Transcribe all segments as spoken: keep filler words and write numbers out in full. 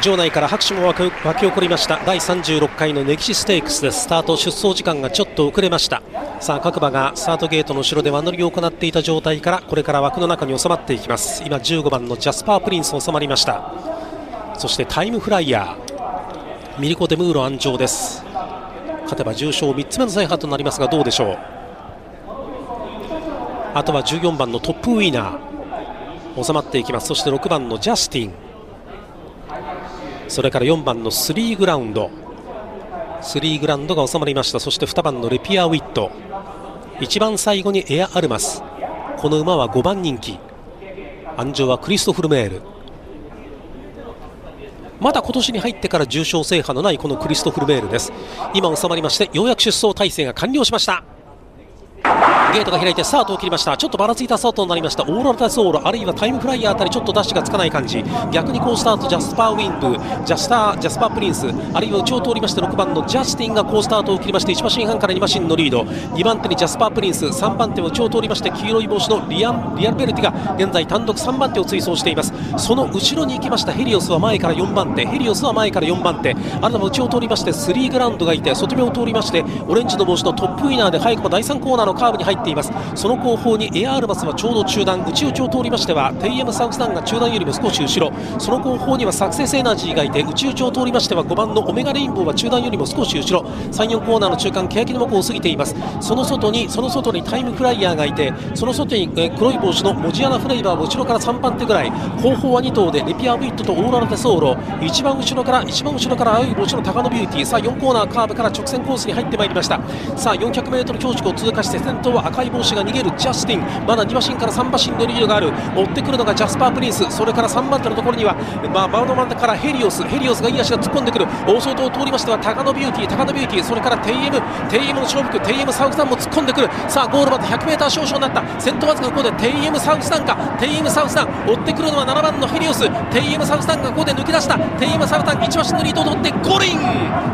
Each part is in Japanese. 場内から拍手も沸き起こりました。だいさんじゅうろっかいの根岸ステークスです。スタート出走時間がちょっと遅れました。さあ各馬がスタートゲートの後ろで輪乗りを行っていた状態から、これから枠の中に収まっていきます。今じゅうごばんのジャスパープリンス収まりました。そしてタイムフライヤーミリコ・デムーロ安城です。勝てば重賞みっつめの制覇となりますが、どうでしょう。あとはじゅうよんばんのトップウィーナー収まっていきます。そしてろくばんのジャスティン、それからよんばんのスリーグラウンド、スリーグラウンドが収まりました。そしてにばんのレピアウィット、一番最後にエアアルマス、この馬はごばんにんき、安城はクリストフルメール。まだ今年に入ってから重賞制覇のないこのクリストフルメールです。今収まりまして、ようやく出走体制が完了しました。ゲートが開いてスタートを切りました。ちょっとばらついたスタートになりました。オーロラタソール、あるいはタイムフライヤーあたり、ちょっとダッシュがつかない感じ。逆にこうスタート、ジャスパーウィンプ、ジャスタージャスパープリンス、あるいは内を通りましてろくばんのジャスティンがこうスタートを切りまして、いちましんはんからにましんのリード、にばんてにジャスパープリンス、さんばんては内を通りまして黄色い帽子のリアンリアルベルティが現在単独さんばんてを追走しています。その後ろに行きましたヘリオスは前からよんばんて、ヘリオスは前からよんばんて、あるいは内を通りましてスリーグラウンドがいて、外目を通りましてオレンジの帽子のトップウィナーで早くもだいさんコーナーのカーブに入っています。その後方にエアアルマスはちょうど中段、内内を通りましてはテイエムサウスダンが中段よりも少し後ろ、その後方にはサクセスエナジーがいて、内内を通りましてはごばんのオメガレインボーは中段よりも少し後ろ、さん、よんコーナーの中間、欅の木を過ぎています。その外にその外にタイムフライヤーがいて、その外に黒い帽子のモジアナフレイバーは後ろからさんばんてぐらい、後方はに頭でレピアビットとオーロラテソーロ、一番後ろから一番後ろから青い帽子の高野ビューティー。さあよんコーナーカーブから直線コースに入ってまいりました。さあ よんひゃくメートル 強縮を通過して、先頭は赤い帽子が逃げるジャスティン、まだにばんしんからさんばんしんのリードがある。追ってくるのがジャスパープリンス、それからさんばんてのところには、まあ、バウンドマンからヘリオス、ヘリオスがいい足が突っ込んでくる。大外を通りましては高野ビューティー、高野ビューティー、それからテイエム、テイエムの勝負区、テイエムサウスダンも突っ込んでくる。さあゴールまで ひゃくメートル 少々になった。先頭わずかここでテイエムサウスダンか、テイエムサウスダン、追ってくるのはななばんのヘリオス、テイエムサウスダンがここで抜け出した。テイエムサウスダンいちばんしんのリードを取ってゴリン、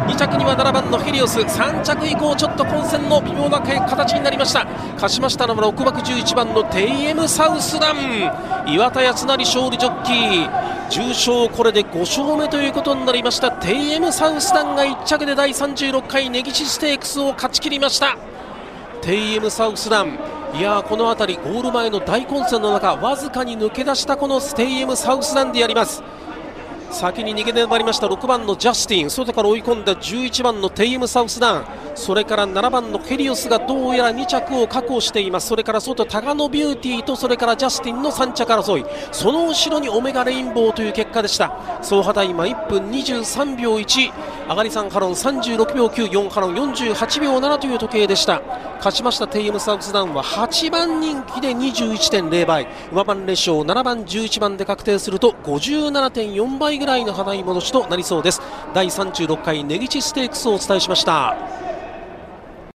にちゃくにはななばんのヘリオス、さんちゃく以降ちょっと混戦の微妙な形になりました。勝ちましたのはろくばんじゅういちばんのテイエムサウスダン、岩田康成勝利ジョッキー、重賞これでごしょうめということになりました。テイエムサウスダンがいっちゃくでだいさんじゅうろっかい根岸ステークスを勝ち切りました。テイエムサウスダン、いやーこの辺りゴール前の大混戦の中、わずかに抜け出したこのテイエムサウスダンでやります。先に逃げ粘りましたろくばんのジャスティン、外から追い込んだじゅういちばんのテイエムサウスダン、それからななばんのヘリオスがどうやらにちゃくを確保しています。それから外タガノビューティーと、それからジャスティンのさんちゃく争い、その後ろにオメガレインボーという結果でした。総覇タイムはいっぷんにじゅうさんびょういち、上がりさんハロンさんじゅうろくびょうきゅう、よんハロンよんじゅうはちびょうななという時計でした。勝ちましたテイエムサウスダンははちばんにんきで にじゅういってんぜろばい、馬番連勝ななばんじゅういちばんで確定すると ごじゅうななてんよんばいぐらいの払い戻しとなりそうです。だいさんじゅうろっかい根岸ステークスをお伝えしました。